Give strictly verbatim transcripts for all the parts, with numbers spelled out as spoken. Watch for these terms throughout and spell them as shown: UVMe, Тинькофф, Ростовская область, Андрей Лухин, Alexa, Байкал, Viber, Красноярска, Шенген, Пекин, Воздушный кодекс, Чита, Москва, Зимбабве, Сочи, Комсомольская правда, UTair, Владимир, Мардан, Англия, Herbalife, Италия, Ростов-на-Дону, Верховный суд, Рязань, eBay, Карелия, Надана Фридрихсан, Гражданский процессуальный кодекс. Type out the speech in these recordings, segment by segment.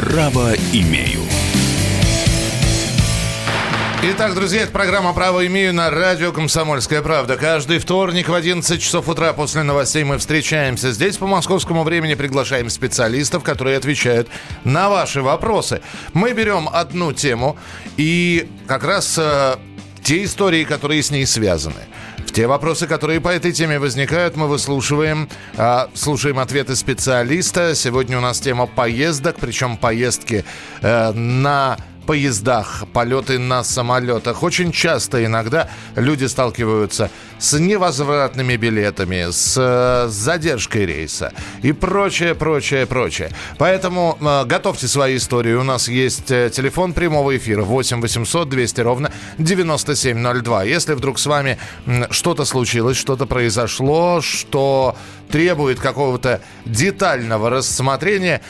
«Право имею». Итак, друзья, это программа «Право имею» на радио «Комсомольская правда». Каждый вторник в одиннадцать часов утра после новостей мы встречаемся здесь. По московскому времени приглашаем специалистов, которые отвечают на ваши вопросы. Мы берем одну тему и как раз э, те истории, которые с ней связаны. Те вопросы, которые по этой теме возникают, мы выслушиваем, э, слушаем ответы специалиста. Сегодня у нас тема поездок, причем поездки э, на... поездах, полеты на самолетах. Очень часто иногда люди сталкиваются с невозвратными билетами, с задержкой рейса и прочее, прочее, прочее. Поэтому э, готовьте свои истории. У нас есть телефон прямого эфира восемь восемьсот двести ровно девяносто семь ноль два. Если вдруг с вами что-то случилось, что-то произошло, что требует какого-то детального рассмотрения,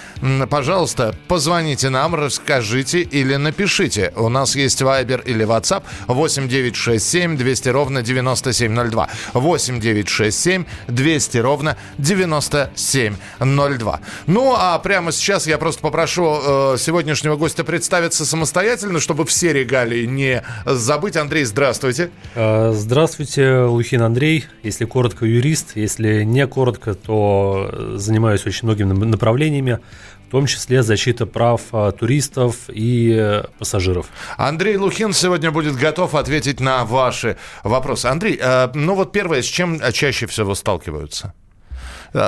пожалуйста, позвоните нам, расскажите или напишите. Напишите. У нас есть Viber или WhatsApp восемь девятьсот шестьдесят семь двести ровно девяносто семь ноль два. восемь девятьсот шестьдесят семь двести ровно девяносто семь ноль два. Ну, а прямо сейчас я просто попрошу э, сегодняшнего гостя представиться самостоятельно, чтобы все регалии не забыть. Андрей, здравствуйте. Здравствуйте, Лухин Андрей. Если коротко, юрист. Если не коротко, то занимаюсь очень многими направлениями, в том числе защита прав туристов и пассажиров. Андрей Лухин сегодня будет готов ответить на ваши вопросы. Андрей, ну вот первое, с чем чаще всего сталкиваются?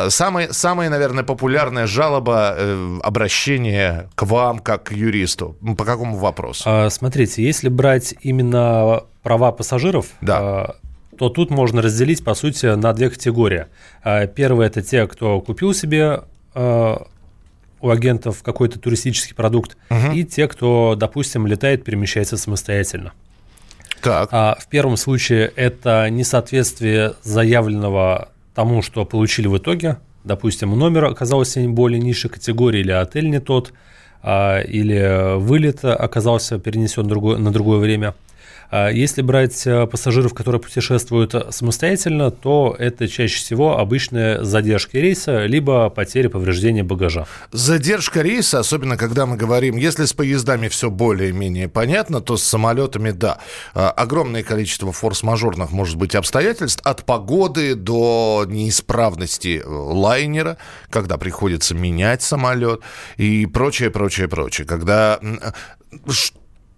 Самая, самая, наверное, популярная жалоба, э, обращение к вам как к юристу. По какому вопросу? Смотрите, если брать именно права пассажиров, да, то тут можно разделить, по сути, на две категории. Первое – это те, кто купил себе... Э, у агентов какой-то туристический продукт, угу, и те, кто, допустим, летает, перемещается самостоятельно. Так. А в первом случае это несоответствие заявленного тому, что получили в итоге. Допустим, номер оказался более низшей категории, или отель не тот, или вылет оказался перенесен на другое время. Если брать пассажиров, которые путешествуют самостоятельно, то это чаще всего обычные задержки рейса, либо потери, повреждения багажа. Задержка рейса, особенно когда мы говорим, если с поездами все более-менее понятно, то с самолетами, да, огромное количество форс-мажорных, может быть, обстоятельств, от погоды до неисправности лайнера, когда приходится менять самолет и прочее, прочее, прочее. Когда...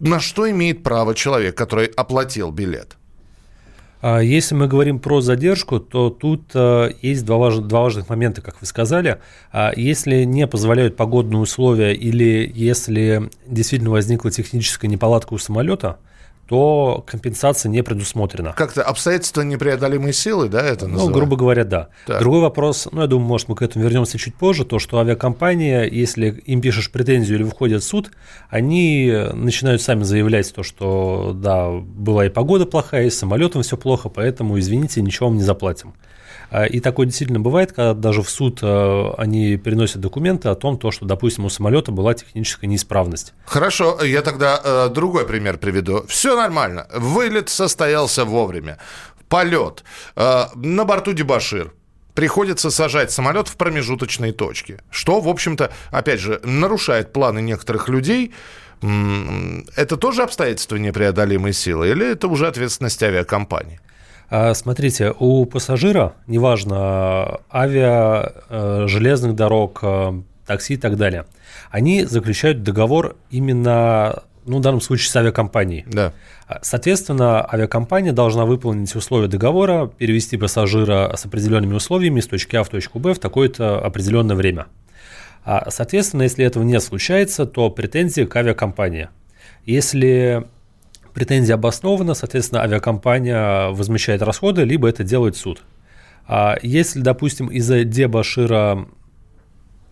На что имеет право человек, который оплатил билет? Если мы говорим про задержку, то тут есть два важных, два важных момента, как вы сказали. Если не позволяют погодные условия или если действительно возникла техническая неполадка у самолета, то компенсация не предусмотрена. Как-то обстоятельства непреодолимой силы, да, это называется? Ну, грубо говоря, да. Так. Другой вопрос, ну, я думаю, может, мы к этому вернемся чуть позже, то, что авиакомпания, если им пишешь претензию или выходят в суд, они начинают сами заявлять то, что, да, была и погода плохая, и с самолетом все плохо, поэтому, извините, ничего вам не заплатим. И такое действительно бывает, когда даже в суд они переносят документы о том, что, допустим, у самолета была техническая неисправность. Хорошо, я тогда другой пример приведу. Все нормально, вылет состоялся вовремя, полет, на борту дебошир. Приходится сажать самолет в промежуточные точки, что, в общем-то, опять же, нарушает планы некоторых людей. Это тоже обстоятельства непреодолимой силы или это уже ответственность авиакомпании? Смотрите, у пассажира, неважно, авиа, железных дорог, такси и так далее, они заключают договор именно, ну, в данном случае с авиакомпанией. Да. Соответственно, авиакомпания должна выполнить условия договора, перевести пассажира с определенными условиями с точки А в точку Б в такое-то определенное время. Соответственно, если этого не случается, то претензии к авиакомпании. Если... претензия обоснована, соответственно, авиакомпания возмещает расходы, либо это делает суд. А если, допустим, из-за дебошира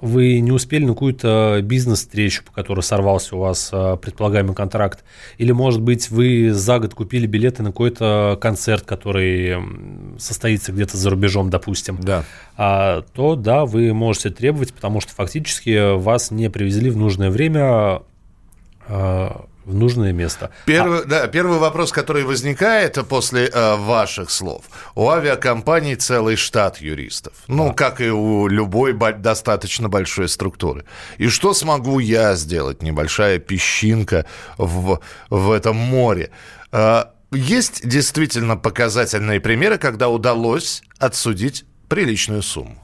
вы не успели на какую-то бизнес-встречу, по которой сорвался у вас предполагаемый контракт, или, может быть, вы за год купили билеты на какой-то концерт, который состоится где-то за рубежом, допустим, да, то, да, вы можете требовать, потому что фактически вас не привезли в нужное время в нужное место. Первый, а... да, первый вопрос, который возникает после э, ваших слов. У авиакомпаний целый штат юристов. Ну, а. как и у любой бо- достаточно большой структуры. И что смогу я сделать? Небольшая песчинка в, в этом море. Э, есть действительно показательные примеры, когда удалось отсудить приличную сумму?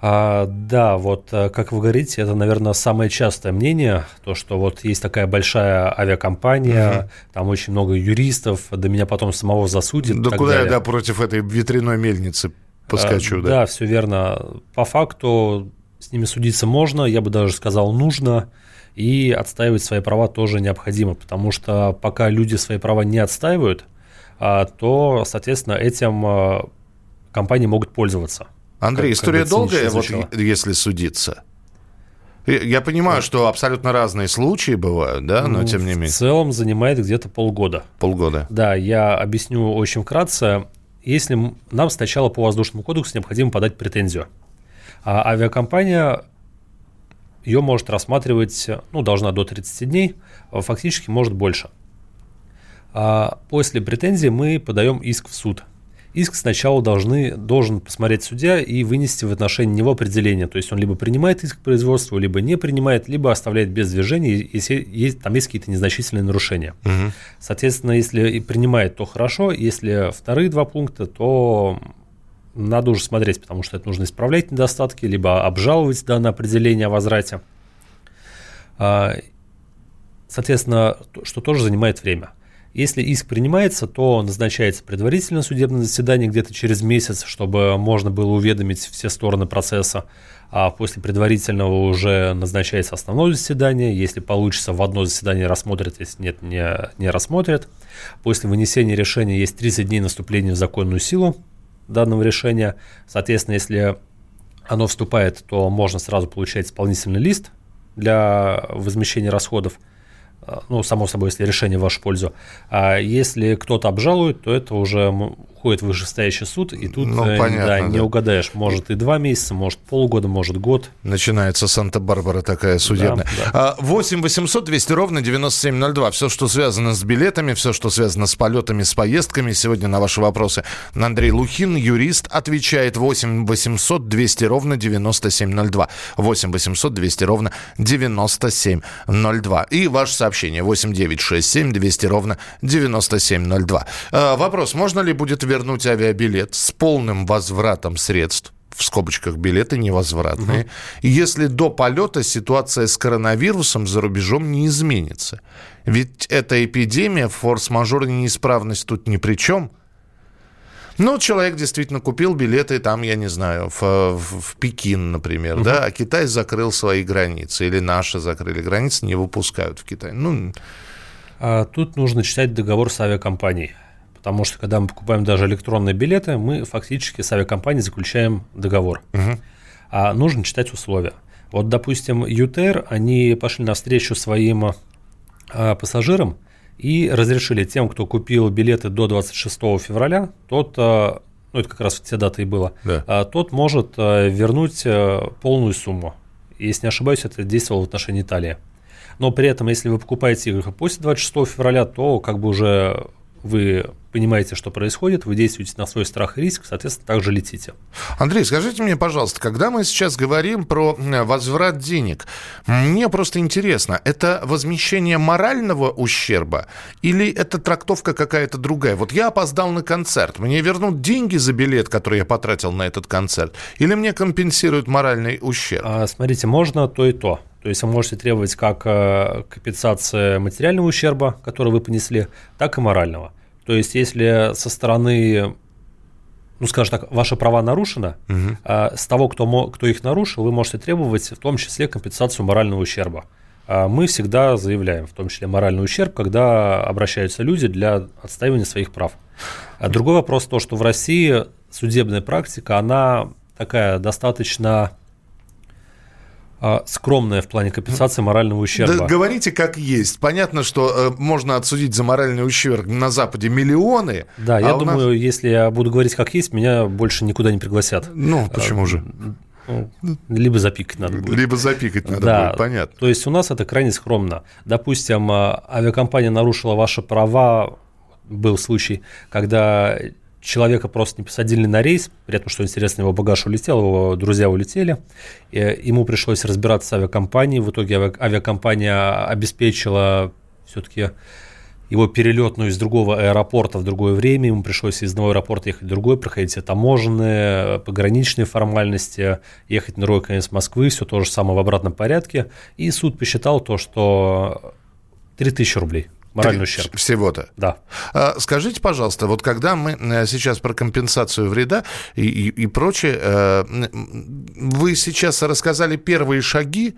А, да, вот как вы говорите, это, наверное, самое частое мнение, то, что вот есть такая большая авиакомпания, угу. там очень много юристов, да меня потом самого засудят. Да куда далее. я да, против этой ветряной мельницы поскочу? А, да? да, все верно. По факту с ними судиться можно, я бы даже сказал, нужно, и отстаивать свои права тоже необходимо, потому что пока люди свои права не отстаивают, то, соответственно, этим компании могут пользоваться. Андрей, как, история долгая, вот, если судиться? Я, я понимаю, да. что абсолютно разные случаи бывают, да, но ну, тем не менее. В целом занимает где-то полгода. Полгода. Да, я объясню очень вкратце. Если нам сначала по Воздушному кодексу необходимо подать претензию, а авиакомпания ее может рассматривать, ну, должна до тридцати дней, фактически может больше. А после претензии мы подаем иск в суд. Иск сначала должны, должен посмотреть судья и вынести в отношении него определение. То есть он либо принимает иск к производству, либо не принимает, либо оставляет без движения, если есть, там есть какие-то незначительные нарушения. Угу. Соответственно, если и принимает, то хорошо. Если вторые два пункта, то надо уже смотреть, потому что это нужно исправлять недостатки, либо обжаловать данное определение о возврате. Соответственно, что тоже занимает время. Если иск принимается, то назначается предварительное судебное заседание где-то через месяц, чтобы можно было уведомить все стороны процесса. А после предварительного уже назначается основное заседание. Если получится, в одно заседание рассмотрят, если нет, не, не рассмотрят. После вынесения решения есть тридцать дней наступления в законную силу данного решения. Соответственно, если оно вступает, то можно сразу получать исполнительный лист для возмещения расходов. Ну, само собой, если решение в вашу пользу. А если кто-то обжалует, то это уже уходит в вышестоящий суд, и тут ну, понятно, да, да. не угадаешь. Может и два месяца, может полгода, может год. Начинается Санта-Барбара такая судебная. Да, да. восемь восемьсот двести ровно девяносто семь ноль два. Все, что связано с билетами, все, что связано с полетами, с поездками. Сегодня на ваши вопросы Андрей Лухин, юрист, отвечает. восемь восемьсот двести ровно девяносто семь ноль два. восемь восемьсот двести ровно девяносто семь ноль два. И ваш сообщение. восемь девятьсот шестьдесят семь двести ровно девяносто семь ноль два. Вопрос, можно ли будет вернуть авиабилет с полным возвратом средств, в скобочках билеты невозвратные, угу. если до полета ситуация с коронавирусом за рубежом не изменится? Ведь эта эпидемия, форс-мажор, неисправность тут ни при чем. Ну, человек действительно купил билеты, там, я не знаю, в, в Пекин, например, угу. да, а Китай закрыл свои границы, или наши закрыли границы, не выпускают в Китай. Ну... А тут нужно читать договор с авиакомпанией, потому что, когда мы покупаем даже электронные билеты, мы фактически с авиакомпанией заключаем договор. Угу. А нужно читать условия. Вот, допустим, UTair, они пошли навстречу своим а, пассажирам, и разрешили тем, кто купил билеты до двадцать шестого февраля, тот, ну это как раз в те даты и было, да. тот может вернуть полную сумму. Если не ошибаюсь, это действовало в отношении Италии. Но при этом, если вы покупаете их после двадцать шестого февраля, то как бы уже вы понимаете, что происходит, вы действуете на свой страх и риск, соответственно, также летите. Андрей, скажите мне, пожалуйста, когда мы сейчас говорим про возврат денег, мне просто интересно, это возмещение морального ущерба или это трактовка какая-то другая? Вот я опоздал на концерт, мне вернут деньги за билет, который я потратил на этот концерт, или мне компенсируют моральный ущерб? А, смотрите, можно то и то. То есть вы можете требовать как компенсации материального ущерба, который вы понесли, так и морального. То есть если со стороны, ну скажем так, ваши права нарушены, угу. а с того, кто, кто их нарушил, вы можете требовать в том числе компенсацию морального ущерба. А мы всегда заявляем, в том числе моральный ущерб, когда обращаются люди для отстаивания своих прав. А другой вопрос то, что в России судебная практика, она такая достаточно... скромная в плане компенсации морального ущерба. Да, говорите как есть. Понятно, что э, можно отсудить за моральный ущерб на Западе миллионы. Да, а я думаю, нас... если я буду говорить как есть, меня больше никуда не пригласят. Ну, почему же? Либо запикать надо будет. Либо запикать надо да. будет, понятно. То есть у нас это крайне скромно. Допустим, авиакомпания нарушила ваши права. Был случай, когда человека просто не посадили на рейс, при этом, что интересно, его багаж улетел, его друзья улетели, и ему пришлось разбираться с авиакомпанией. В итоге авиакомпания обеспечила все-таки его перелетную из другого аэропорта в другое время, ему пришлось из одного аэропорта ехать в другой, проходить все таможенные, пограничные формальности, ехать на другой конец Москвы, все то же самое в обратном порядке. И суд посчитал то, что три тысячи рублей. Моральный ущерб. Всего-то. Да. Скажите, пожалуйста, вот когда мы сейчас про компенсацию вреда и, и, и прочее, вы сейчас рассказали первые шаги,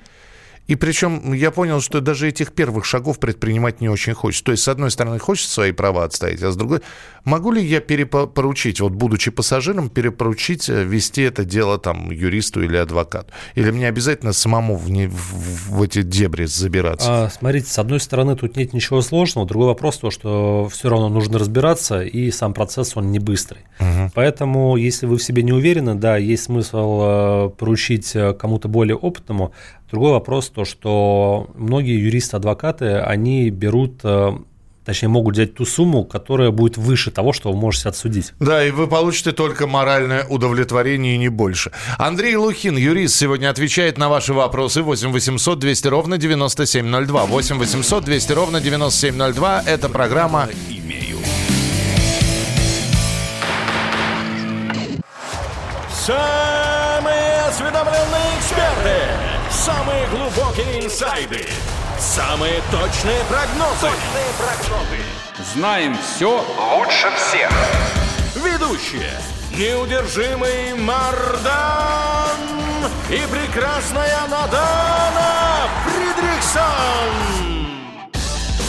и причем я понял, что даже этих первых шагов предпринимать не очень хочется. То есть, с одной стороны, хочется свои права отстоять, а с другой, могу ли я перепоручить, вот будучи пассажиром, перепоручить вести это дело там юристу или адвокату? Или мне обязательно самому в, не, в, в эти дебри забираться? А, смотрите, с одной стороны, тут нет ничего сложного. Другой вопрос, то, что все равно нужно разбираться, и сам процесс, он не быстрый. Угу. Поэтому, если вы в себе не уверены, да, есть смысл поручить кому-то более опытному. Другой вопрос, то, что многие юристы-адвокаты, они берут, точнее, могут взять ту сумму, которая будет выше того, что вы можете отсудить. Да, и вы получите только моральное удовлетворение, и не больше. Андрей Лухин, юрист, сегодня отвечает на ваши вопросы. восемь восемьсот двести ровно девяносто семь ноль два. восемь восемьсот двести ровно девяносто семь ноль два. Это программа «Имею». Самые осведомленные эксперты. Самые глубокие инсайды. Самые точные прогнозы. Точные прогнозы. Знаем все лучше всех. Ведущие. Неудержимый Мардан и прекрасная Надана Фридрихсан.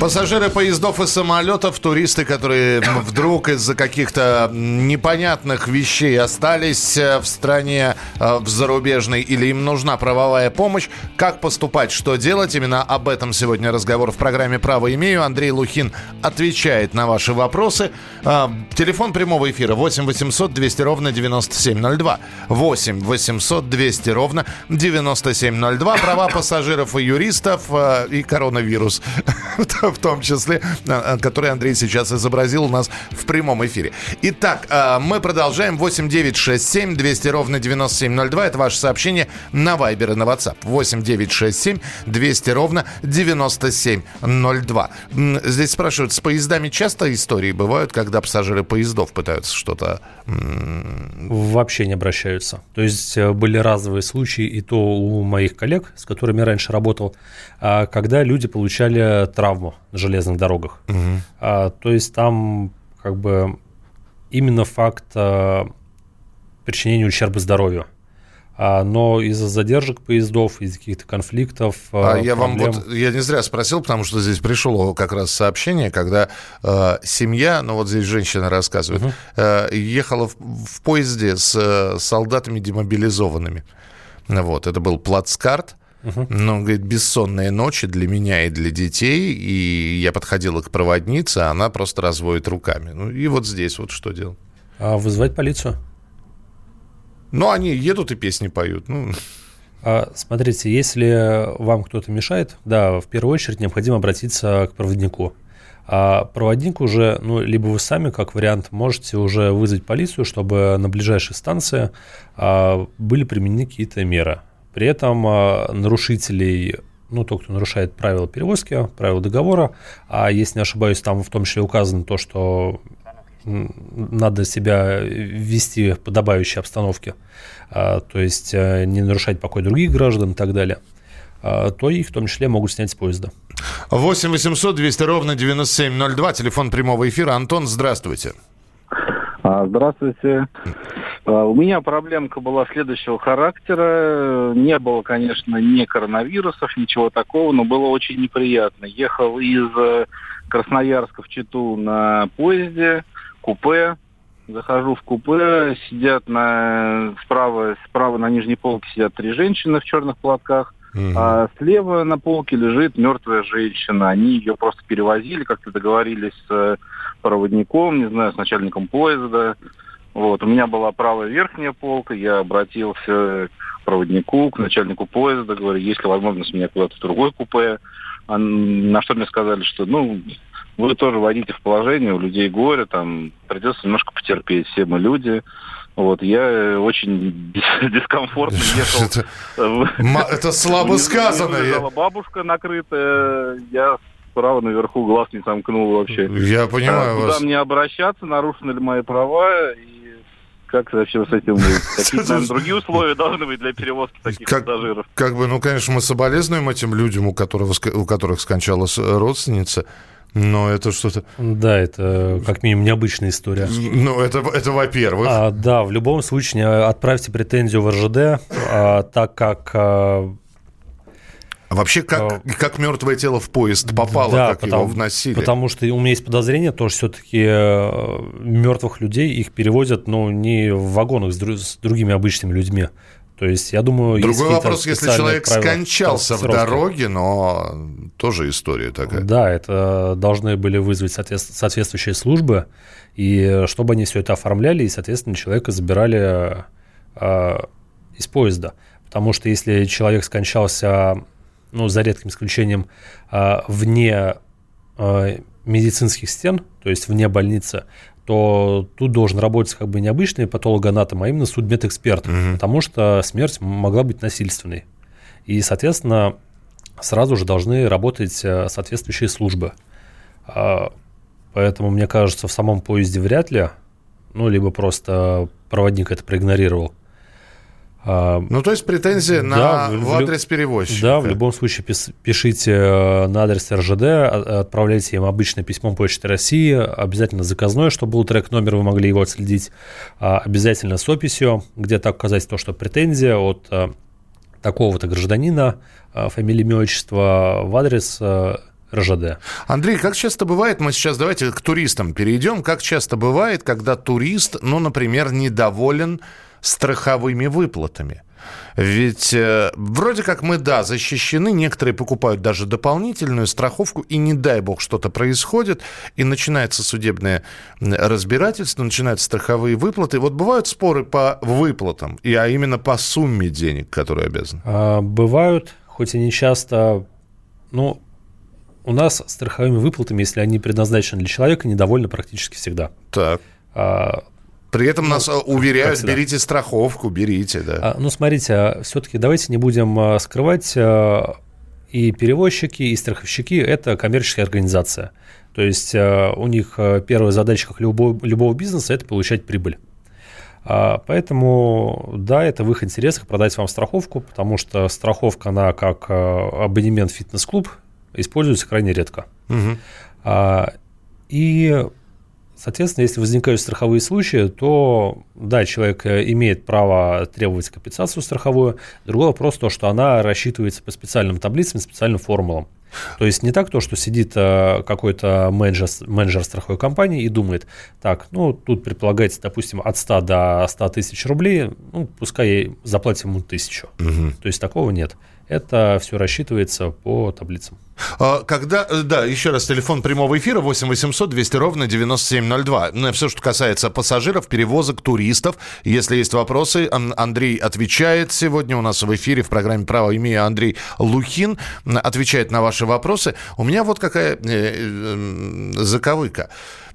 Пассажиры поездов и самолетов, туристы, которые вдруг из-за каких-то непонятных вещей остались в стране, в зарубежной, или им нужна правовая помощь, как поступать, что делать, именно об этом сегодня разговор в программе «Право имею». Андрей Лухин отвечает на ваши вопросы. Телефон прямого эфира восемь восемьсот двести ровно девяносто семь ноль два. восемь восемьсот двести ровно девяносто семь ноль два. Права пассажиров и юристов и коронавирус. В том числе, который Андрей сейчас изобразил у нас в прямом эфире. Итак, мы продолжаем. восемь девятьсот шестьдесят семь двести ровно девяносто семь ноль два. Это ваше сообщение на Viber и на WhatsApp. восемь девятьсот шестьдесят семь двести ровно девяносто семь ноль два. Здесь спрашивают, с поездами часто истории бывают, когда пассажиры поездов пытаются что-то... Вообще не обращаются. То есть были разовые случаи, и то у моих коллег, с которыми я раньше работал, когда люди получали травму на железных дорогах. Угу. А, то есть там как бы именно факт а, причинения ущерба здоровью. А, но из-за задержек поездов, из-за каких-то конфликтов... А я вам вот, я не зря спросил, потому что здесь пришло как раз сообщение, когда э, семья, ну вот здесь женщина рассказывает, угу. э, ехала в, в поезде с э, солдатами демобилизованными. Вот, это был плацкарт. Uh-huh. Ну, говорит, бессонные ночи для меня и для детей, и я подходила к проводнице, а она просто разводит руками. Ну, и вот здесь вот что делать? А вызвать полицию? Ну, они едут и песни поют. Ну. А, смотрите, если вам кто-то мешает, да, в первую очередь необходимо обратиться к проводнику. А проводник уже, ну, либо вы сами, как вариант, можете уже вызвать полицию, чтобы на ближайшей станции а, были применены какие-то меры. При этом нарушителей, ну, тот, кто нарушает правила перевозки, правила договора, а если не ошибаюсь, там в том числе указано то, что надо себя вести в подобающей обстановке, то есть не нарушать покой других граждан и так далее, то их в том числе могут снять с поезда. восемь восемьсот двести ровно девяносто семь ноль два, телефон прямого эфира. Антон, здравствуйте. Здравствуйте. У меня проблемка была следующего характера. Не было, конечно, ни коронавирусов, ничего такого, но было очень неприятно. Ехал из Красноярска в Читу на поезде, купе. Захожу в купе, сидят на справа, справа на нижней полке сидят три женщины в черных платках, mm-hmm. а слева на полке лежит мертвая женщина. Они ее просто перевозили, как-то договорились с проводником, не знаю, с начальником поезда. Вот. У меня была правая верхняя полка, я обратился к проводнику, к начальнику поезда, говорю, есть ли возможность меня куда-то в другой купе. На что мне сказали, что ну вы тоже войдите в положение, у людей горе, там придется немножко потерпеть, все мы люди. Вот, я очень дискомфортно ехал. Это слабо сказано. Лежала бабушка накрытая, я справа наверху глаз не сомкнул вообще. Я понимаю вас. Куда мне обращаться, нарушены ли мои права, и как вообще с этим быть? Какие, наверное, другие условия должны быть для перевозки таких как, пассажиров? Как бы, ну, конечно, мы соболезнуем этим людям, у которых, у которых скончалась родственница. Но это что-то... Да, это как минимум необычная история. Ну, это, это во-первых. А, да, в любом случае отправьте претензию в эр жэ дэ, а, так как... А... А вообще, как, как мертвое тело в поезд попало, да, как потому, его вносили? Потому что у меня есть подозрение, то, что все-таки мертвых людей их перевозят, ну, не в вагонах с, друг, с другими обычными людьми. То есть, я думаю... Другой вопрос, если человек скончался в дороге, но тоже история такая. Да, это должны были вызвать соответствующие службы, и чтобы они все это оформляли, и, соответственно, человека забирали э, из поезда. Потому что если человек скончался... ну, за редким исключением, вне медицинских стен, то есть вне больницы, то тут должен работать как бы не обычный патологоанатом, а именно судмедэксперт, угу. потому что смерть могла быть насильственной. И, соответственно, сразу же должны работать соответствующие службы. Поэтому, мне кажется, в самом поезде вряд ли, ну, либо просто проводник это проигнорировал. Ну, то есть претензия да, на, в, в адрес перевозчика. Да, в любом случае пишите на адрес эр жэ дэ, отправляйте им обычное письмо Почты России, обязательно заказное, чтобы был трек-номер, вы могли его отследить, обязательно с описью, где так указать то, что претензия от такого-то гражданина, фамилия, имя, отчество, в адрес эр жэ дэ. Андрей, как часто бывает, мы сейчас давайте к туристам перейдем, как часто бывает, когда турист, ну, например, недоволен страховыми выплатами. Ведь э, вроде как мы, да, защищены, некоторые покупают даже дополнительную страховку, и не дай бог что-то происходит, и начинается судебное разбирательство, начинаются страховые выплаты. Вот бывают споры по выплатам, и, а именно по сумме денег, которые обязаны? А, бывают, хоть и не часто, но у нас страховыми выплатами, если они предназначены для человека, недовольны практически всегда. Так. А, При этом ну, нас уверяют, берите страховку, берите, да. Ну, смотрите, все-таки давайте не будем скрывать, и перевозчики, и страховщики – это коммерческая организация. То есть у них первая задача, как любого, любого бизнеса, это получать прибыль. Поэтому, да, это в их интересах продать вам страховку, потому что страховка, она как абонемент в фитнес-клуб, используется крайне редко. Угу. И... Соответственно, если возникают страховые случаи, то, да, человек имеет право требовать компенсацию страховую. Другой вопрос то, что она рассчитывается по специальным таблицам, специальным формулам. То есть не так то, что сидит какой-то менеджер, менеджер страховой компании и думает, так, ну, тут предполагается, допустим, от ста до ста тысяч рублей, ну, пускай заплатим ему тысячу. Угу. То есть такого нет. Это все рассчитывается по таблицам. Когда, да, еще раз, телефон прямого эфира восемь восемьсот двести ровно девяносто семь ноль два. Все, что касается пассажиров, перевозок, туристов. Если есть вопросы, Андрей отвечает сегодня. У нас в эфире в программе «Право имея» Андрей Лухин отвечает на ваши вопросы. У меня вот какая заковыка.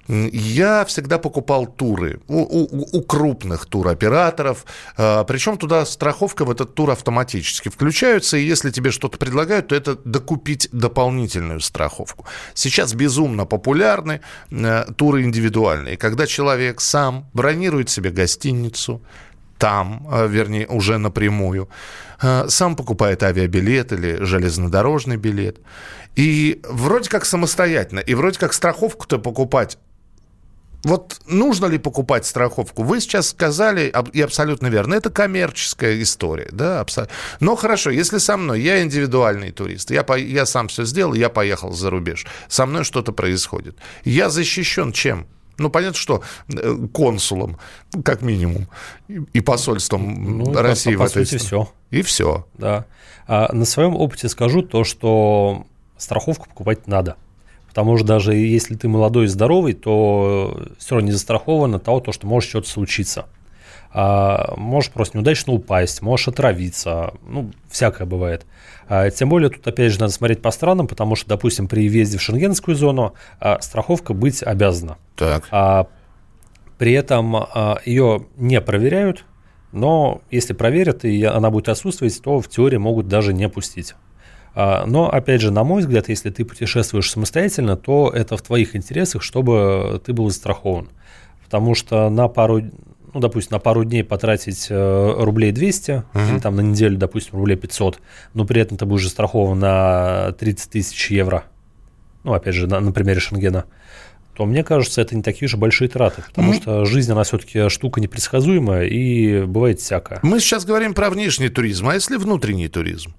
Я всегда покупал туры у, у, у крупных туроператоров, причем туда страховка в этот тур автоматически включается, и если тебе что-то предлагают, то это докупить дополнительную страховку. Сейчас безумно популярны туры индивидуальные, когда человек сам бронирует себе гостиницу, там, вернее, уже напрямую, сам покупает авиабилет или железнодорожный билет. И вроде как самостоятельно, и вроде как страховку-то покупать Вот нужно ли покупать страховку? Вы сейчас сказали, и абсолютно верно, это коммерческая история. Да, абсолютно. Но хорошо, если со мной, я индивидуальный турист, я, по, я сам все сделал, я поехал за рубеж, со мной что-то происходит. Я защищен чем? Ну, понятно, что консулом, как минимум, и посольством ну, России по, по в этой сути, стране. Все. И все. Да. А на своем опыте скажу то, что страховку покупать надо. Потому что даже если ты молодой и здоровый, то все равно не застрахован от того, что может что-то случиться. А, можешь просто неудачно упасть, можешь отравиться, ну, всякое бывает. А, тем более тут, опять же, надо смотреть по странам, потому что, допустим, при въезде в шенгенскую зону а, страховка быть обязана. Так. А, при этом а, ее не проверяют, но если проверят и она будет отсутствовать, то в теории могут даже не пустить. Но, опять же, на мой взгляд, если ты путешествуешь самостоятельно, то это в твоих интересах, чтобы ты был застрахован. Потому что на пару, ну, допустим, на пару дней потратить рублей двести, uh-huh. или там на неделю, допустим, рублей пятьсот, но при этом ты будешь застрахован на тридцать тысяч евро, ну, опять же, на, на примере Шенгена, то, мне кажется, это не такие же большие траты, потому mm-hmm. что жизнь, она все-таки штука непредсказуемая и бывает всякое. Мы сейчас говорим про внешний туризм, а если внутренний туризм?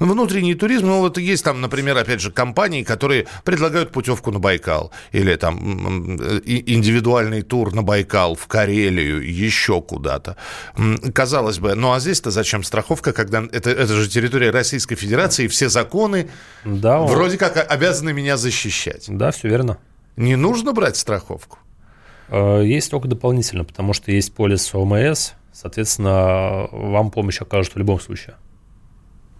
Внутренний туризм, ну вот есть там, например, опять же, компании, которые предлагают путевку на Байкал или там индивидуальный тур на Байкал, в Карелию, еще куда-то. Казалось бы, ну а здесь-то зачем страховка, когда это, это же территория Российской Федерации, и все законы да, вроде он... как обязаны меня защищать. Да, все верно. Не нужно брать страховку? Есть только дополнительно, потому что есть полис ОМС, соответственно, вам помощь окажут в любом случае.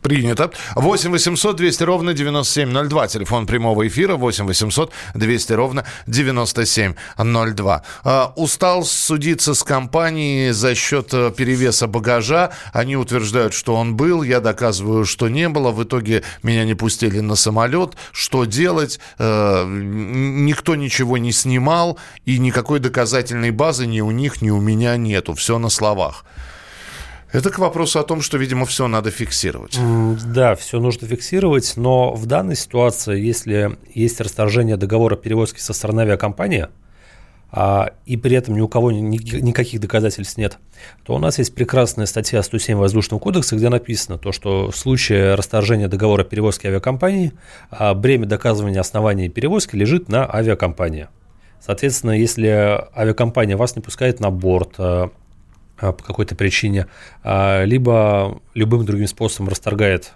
Принято. восемь восемьсот двести ровно девяносто семь ноль два. Телефон прямого эфира восемь восемьсот двести ровно девяносто семь ноль два. А, устал судиться с компанией за счет перевеса багажа. Они утверждают, что он был. Я доказываю, что не было. В итоге меня не пустили на самолет. Что делать? А, никто ничего не снимал. И никакой доказательной базы ни у них, ни у меня нету. Все на словах. Это к вопросу о том, что, видимо, все надо фиксировать. Да, все нужно фиксировать, но в данной ситуации, если есть расторжение договора перевозки со стороны авиакомпании, а, и при этом ни у кого ни, ни, никаких доказательств нет, то у нас есть прекрасная статья сто семь Воздушного кодекса, где написано, то, что в случае расторжения договора перевозки авиакомпании а, бремя доказывания оснований перевозки лежит на авиакомпании. Соответственно, если авиакомпания вас не пускает на борт, по какой-то причине, либо любым другим способом расторгает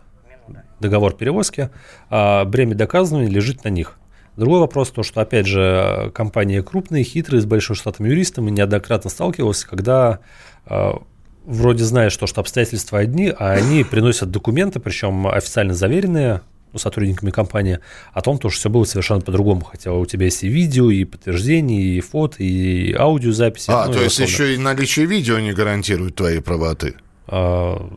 договор перевозки, бремя доказывания лежит на них. Другой вопрос, то, что, опять же, компании крупные, хитрые, с большим штатом юристов, и неоднократно сталкивался, когда вроде знаешь, что, что обстоятельства одни, а они приносят документы, причем официально заверенные, сотрудниками компании, о том, что все было совершенно по-другому, хотя у тебя есть и видео, и подтверждение, и фото, и аудиозаписи. А, ну, то есть еще и наличие видео не гарантирует твоей правоты? А,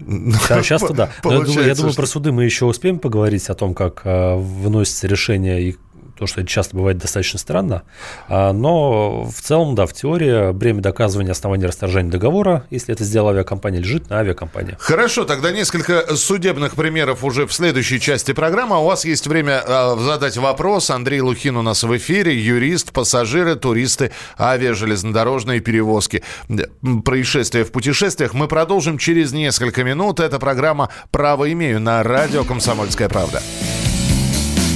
да, часто да. Я думаю, я думаю, про суды мы еще успеем поговорить о том, как а, выносится решение, и то, что это часто бывает достаточно странно. А, но в целом, да, в теории бремя доказывания оснований расторжения договора, если это сделала авиакомпания, лежит на авиакомпании. Хорошо, тогда несколько судебных примеров уже в следующей части программы. У вас есть время а, задать вопрос. Андрей Лухин у нас в эфире. Юрист, пассажиры, туристы, авиа, железнодорожные перевозки. Происшествия в путешествиях мы продолжим через несколько минут. Это программа «Право имею» на радио «Комсомольская правда».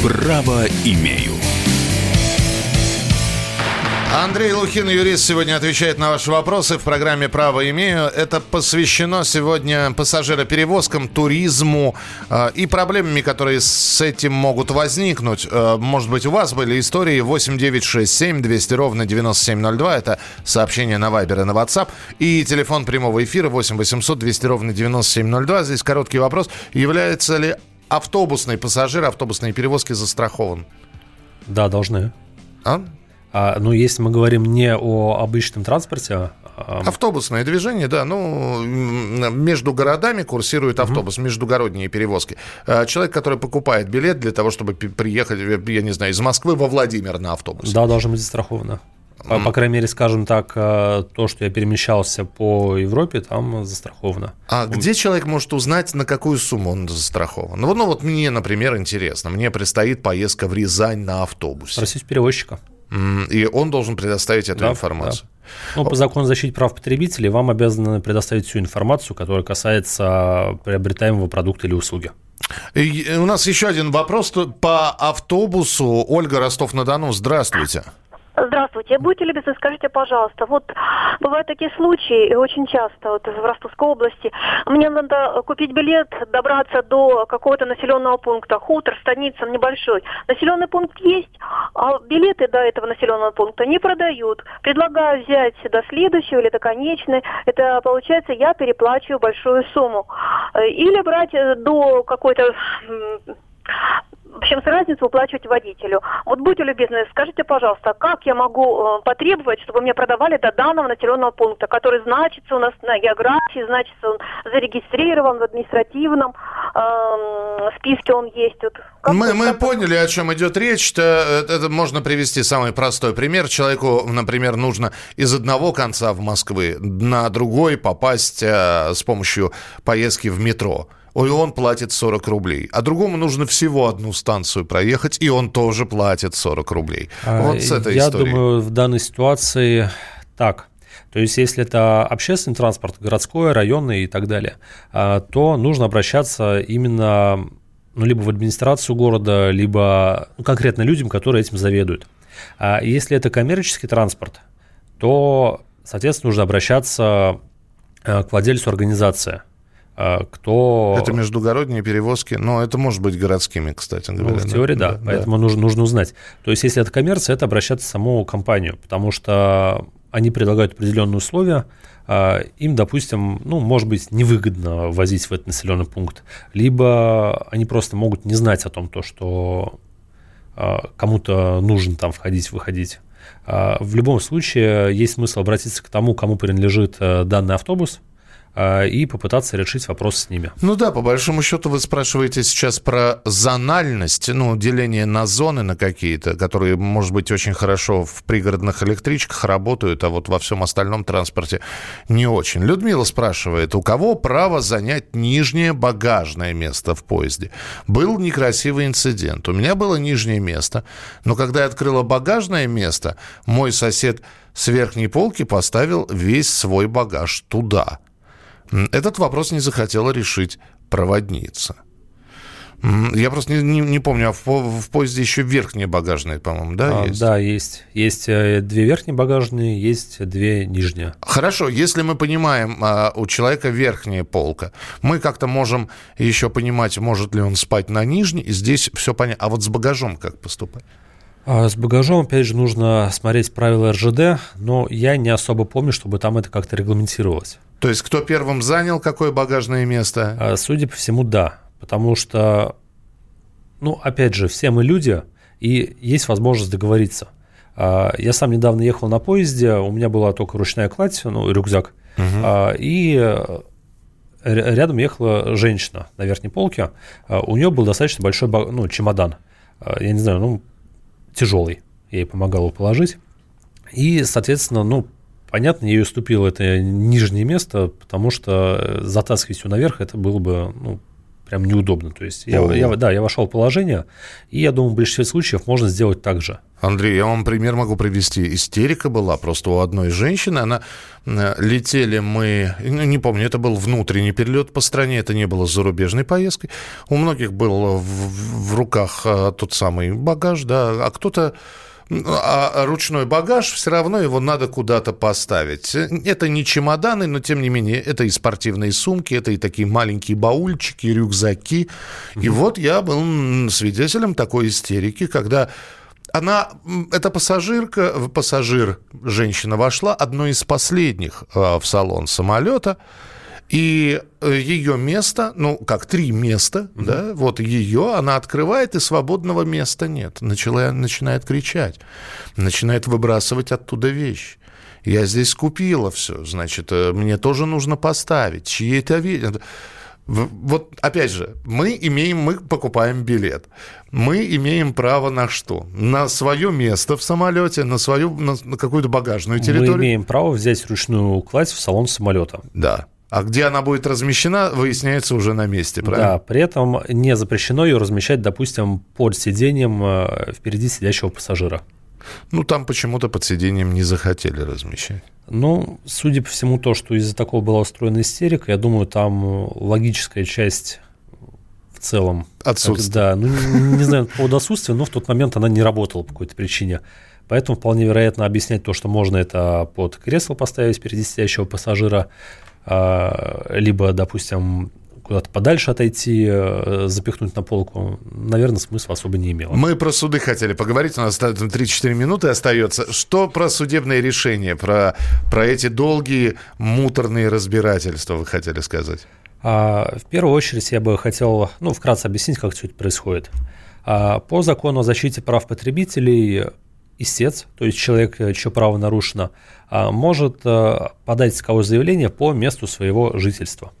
Право имею. Андрей Лухин, юрист, сегодня отвечает на ваши вопросы в программе «Право имею». Это посвящено сегодня пассажироперевозкам, туризму э, и проблемами, которые с этим могут возникнуть. Э, может быть, у вас были истории. Восемь девятьсот шестьдесят семь двести ровно девяносто семь ноль два. Это сообщение на Viber и на WhatsApp. И телефон прямого эфира восемь восемьсот двести ровно девяносто семь ноль два. Здесь короткий вопрос. Является ли автобусный пассажир, автобусные перевозки застрахован? Да, должны. А? А, ну, если мы говорим не о обычном транспорте... А... Автобусное движение, да. Ну, между городами курсирует автобус, mm-hmm. междугородние перевозки. Человек, который покупает билет для того, чтобы приехать, я не знаю, из Москвы во Владимир на автобусе. Да, должно быть застраховано. Mm-hmm. По, по крайней мере, скажем так, то, что я перемещался по Европе, там застраховано. А um... где человек может узнать, на какую сумму он застрахован? Ну, ну, вот мне, например, интересно. Мне предстоит поездка в Рязань на автобусе. Спросить перевозчика. И он должен предоставить эту да, информацию. Да. Ну, по закону о защите прав потребителей вам обязаны предоставить всю информацию, которая касается приобретаемого продукта или услуги. И у нас еще один вопрос по автобусу. Ольга, Ростов-на-Дону, здравствуйте. Здравствуйте. Будьте любезны, скажите, пожалуйста, вот бывают такие случаи, и очень часто вот в Ростовской области, мне надо купить билет, добраться до какого-то населенного пункта, хутор, станица небольшой. Населенный пункт есть, а билеты до этого населенного пункта не продают. Предлагаю взять до следующего или до конечной. Это, получается, я переплачиваю большую сумму. Или брать до какой-то... В общем, с разницей выплачивать водителю. Вот будьте любезны, скажите, пожалуйста, как я могу потребовать, чтобы мне продавали до данного населенного пункта, который значится у нас на географии, значится он зарегистрирован в административном э-м, списке, он есть. Вот мы мы поняли, о чем идет речь. Это можно привести самый простой пример. Человеку, например, нужно из одного конца в Москве на другой попасть э, с помощью поездки в метро. И он платит сорок рублей. А другому нужно всего одну станцию проехать, и он тоже платит сорок рублей. Вот с этой Я историей. Я думаю, в данной ситуации так. То есть, если это общественный транспорт, городской, районный и так далее, то нужно обращаться именно ну, либо в администрацию города, либо ну, конкретно людям, которые этим заведуют. А если это коммерческий транспорт, то, соответственно, нужно обращаться к владельцу организации. Кто... Это междугородние перевозки, но это может быть городскими, кстати говоря. Ну, в теории, да, да поэтому да. Нужно, нужно узнать. То есть, если это коммерция, это обращаться к самому компанию, потому что они предлагают определенные условия, им, допустим, ну, может быть, невыгодно возить в этот населенный пункт, либо они просто могут не знать о том, то, что кому-то нужно там входить, выходить. В любом случае, есть смысл обратиться к тому, кому принадлежит данный автобус, и попытаться решить вопрос с ними. Ну да, по большому счету вы спрашиваете сейчас про зональность, ну, деление на зоны на какие-то, которые, может быть, очень хорошо в пригородных электричках работают, а вот во всем остальном транспорте не очень. Людмила спрашивает, у кого право занять нижнее багажное место в поезде? Был некрасивый инцидент. У меня было нижнее место, но когда я открыла багажное место, мой сосед с верхней полки поставил весь свой багаж туда. Этот вопрос не захотела решить проводница. Я просто не, не, не помню, а в, в поезде еще верхние багажные, по-моему, да, а, есть? Да, есть. Есть две верхние багажные, есть две нижние. Хорошо, если мы понимаем, а, у человека верхняя полка, мы как-то можем еще понимать, может ли он спать на нижней, и здесь все понятно. А вот с багажом как поступать? С багажом, опять же, нужно смотреть правила эр жэ дэ, но я не особо помню, чтобы там это как-то регламентировалось. То есть кто первым занял какое багажное место? Судя по всему, да. Потому что, ну, опять же, все мы люди, и есть возможность договориться. Я сам недавно ехал на поезде, у меня была только ручная кладь, ну, рюкзак, угу. И рядом ехала женщина на верхней полке. У нее был достаточно большой ну, чемодан. Я не знаю, ну... тяжелый, я ей помогал его положить, и, соответственно, ну, понятно, я ей уступил это нижнее место, потому что затаскивать его наверх, это было бы, ну, прям неудобно, то есть, я, я, да, я вошел в положение, и, я думаю, в большинстве случаев можно сделать так же. Андрей, я вам пример могу привести. Истерика была просто у одной женщины. Она летели мы, не помню, это был внутренний перелет по стране, это не было зарубежной поездкой. У многих был в, в руках тот самый багаж, да, а кто-то... А ручной багаж, все равно его надо куда-то поставить. Это не чемоданы, но, тем не менее, это и спортивные сумки, это и такие маленькие баульчики, рюкзаки. Mm-hmm. И вот я был свидетелем такой истерики, когда... Она, эта пассажирка, пассажир, женщина вошла, одной из последних в салон самолета, И ее место, ну, как три места, угу. да, вот ее, она открывает, и свободного места нет. Начала, начинает кричать, начинает выбрасывать оттуда вещи. Я здесь купила все, значит, мне тоже нужно поставить. Чьи это видят? Вот, опять же, мы имеем, мы покупаем билет. Мы имеем право на что? На свое место в самолете, на свою, на, на какую-то багажную территорию. Мы имеем право взять ручную кладь в салон самолета. Да. А где она будет размещена, выясняется уже на месте, правильно? Да, при этом не запрещено ее размещать, допустим, под сиденьем впереди сидящего пассажира. Ну, там почему-то под сиденьем не захотели размещать. Ну, судя по всему, то, что из-за такого была устроена истерика, я думаю, там логическая часть в целом... Отсутствие. Да, ну, не, не знаю, по поводу отсутствия, но в тот момент она не работала по какой-то причине. Поэтому вполне вероятно объяснять то, что можно это под кресло поставить впереди сидящего пассажира, либо, допустим... куда-то подальше отойти, запихнуть на полку, наверное, смысла особо не имело. Мы про суды хотели поговорить, у нас три-четыре минуты остается. Что про судебные решения, про, про эти долгие муторные разбирательства вы хотели сказать? А, в первую очередь я бы хотел, ну, вкратце объяснить, как все это происходит. А, по закону о защите прав потребителей истец, то есть человек, чье право нарушено, а, может а, подать исковое заявление по месту своего жительства.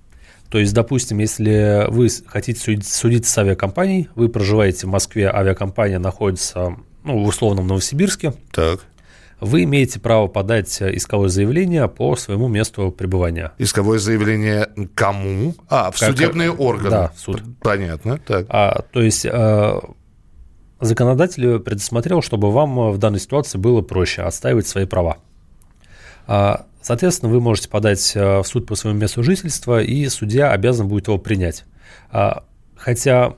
То есть, допустим, если вы хотите судиться судить с авиакомпанией, вы проживаете в Москве, авиакомпания находится, ну, в условном Новосибирске, так. Вы имеете право подать исковое заявление по своему месту пребывания. Исковое заявление кому? А, в как, судебные органы. Да, в суд. Понятно. Так. А, то есть, э, законодатель предусмотрел, чтобы вам в данной ситуации было проще отстаивать свои права. Соответственно, вы можете подать в суд по своему месту жительства, и судья обязан будет его принять. Хотя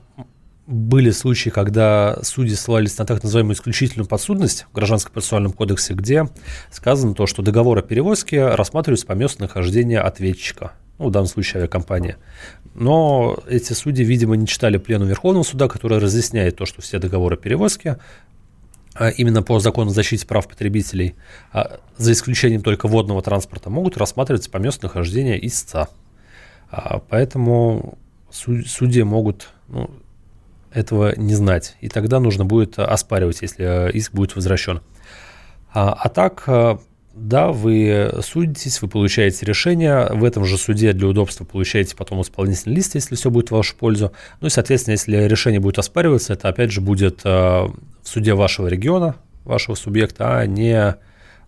были случаи, когда судьи ссылались на так называемую исключительную подсудность в Гражданском процессуальном кодексе, где сказано то, что договор о перевозке рассматривается по месту нахождения ответчика, ну, в данном случае авиакомпания. Но эти судьи, видимо, не читали плену Верховного суда, который разъясняет то, что все договоры о перевозке именно по закону о защите прав потребителей, за исключением только водного транспорта, могут рассматриваться по месту нахождения истца. Поэтому судьи могут, ну, этого не знать, и тогда нужно будет оспаривать, если иск будет возвращен. А, а так, да, вы судитесь, вы получаете решение, в этом же суде для удобства получаете потом исполнительный лист, если все будет в вашу пользу. Ну и, соответственно, если решение будет оспариваться, это опять же будет в суде вашего региона, вашего субъекта, а не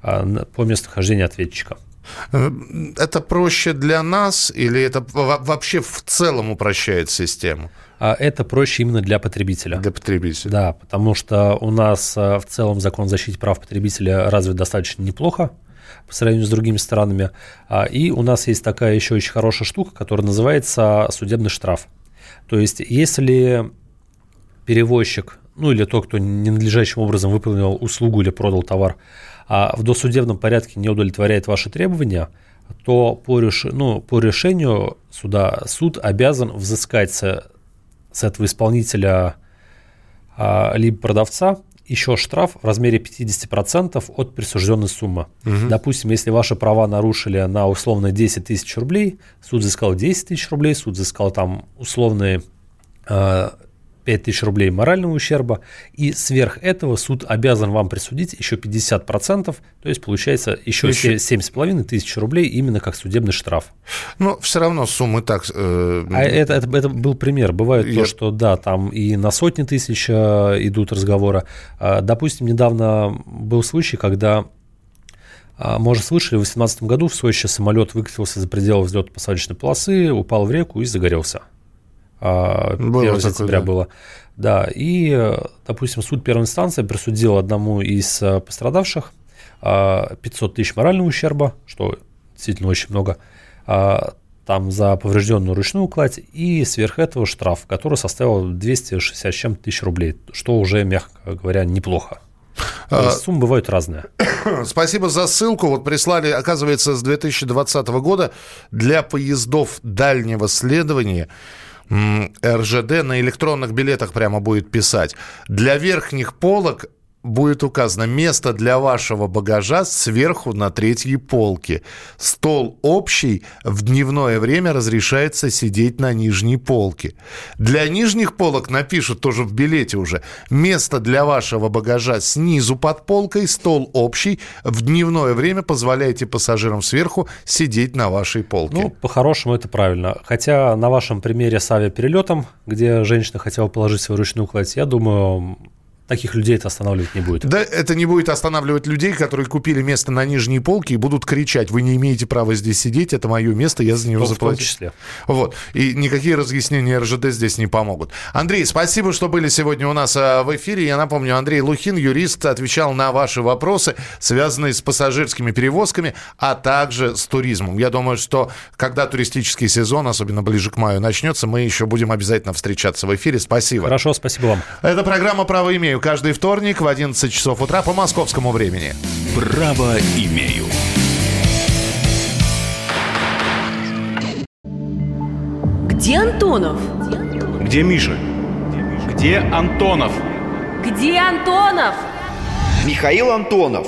по местонахождению ответчика. Это проще для нас или это вообще в целом упрощает систему? Это проще именно для потребителя. Для потребителя. Да, потому что у нас в целом закон о защите прав потребителя развит достаточно неплохо по сравнению с другими странами. И у нас есть такая еще очень хорошая штука, которая называется судебный штраф. То есть если перевозчик, ну или тот, кто ненадлежащим образом выполнил услугу или продал товар, а в досудебном порядке не удовлетворяет ваши требования, то по, реш... ну, по решению суда суд обязан взыскать с, с этого исполнителя а, либо продавца еще штраф в размере пятьдесят процентов от присужденной суммы. Угу. Допустим, если ваши права нарушили на условно десять тысяч рублей, суд взыскал десять тысяч рублей, суд взыскал там условные... А, пять тысяч рублей морального ущерба, и сверх этого суд обязан вам присудить еще пятьдесят процентов, то есть получается еще, еще... семь с половиной тысяч рублей именно как судебный штраф. Но все равно суммы так... Э... А это, это, это был пример. Бывает Я... то, что да, там и на сотни тысяч э, идут разговоры. Э, допустим, недавно был случай, когда, э, может, слышали, в две тысячи восемнадцатом году в Сочи самолет выкатился за пределы взлетно-посадочной полосы, упал в реку и загорелся. первого сентября да. было. Да, и, допустим, суд первой инстанции присудил одному из пострадавших пятьсот тысяч морального ущерба, что действительно очень много, там за поврежденную ручную кладь, и сверх этого штраф, который составил двести шестьдесят тысяч рублей, что уже, мягко говоря, неплохо. А, суммы бывают разные. Спасибо за ссылку. Вот прислали, оказывается, с две тысячи двадцатого года для поездов дальнего следования эр жэ дэ на электронных билетах прямо будет писать: для верхних полок будет указано место для вашего багажа сверху на третьей полке. Стол общий, в дневное время разрешается сидеть на нижней полке. Для нижних полок напишут тоже в билете уже: место для вашего багажа снизу под полкой, стол общий, в дневное время позволяйте пассажирам сверху сидеть на вашей полке. Ну, по-хорошему это правильно. Хотя на вашем примере с авиаперелетом, где женщина хотела положить свою ручную кладь, я думаю... Таких людей это останавливать не будет. Да, это не будет останавливать людей, которые купили место на нижней полке и будут кричать: вы не имеете права здесь сидеть, это мое место, я за него заплатил. В том числе. Вот. И никакие разъяснения эр жэ дэ здесь не помогут. Андрей, спасибо, что были сегодня у нас в эфире. Я напомню, Андрей Лухин, юрист, отвечал на ваши вопросы, связанные с пассажирскими перевозками, а также с туризмом. Я думаю, что когда туристический сезон, особенно ближе к маю, начнется, мы еще будем обязательно встречаться в эфире. Спасибо. Хорошо, спасибо вам. Это программа «Право имею». Каждый вторник в одиннадцать часов утра по московскому времени. Право имею. Где Антонов? Где Миша? Где Антонов? Где Антонов? Михаил Антонов.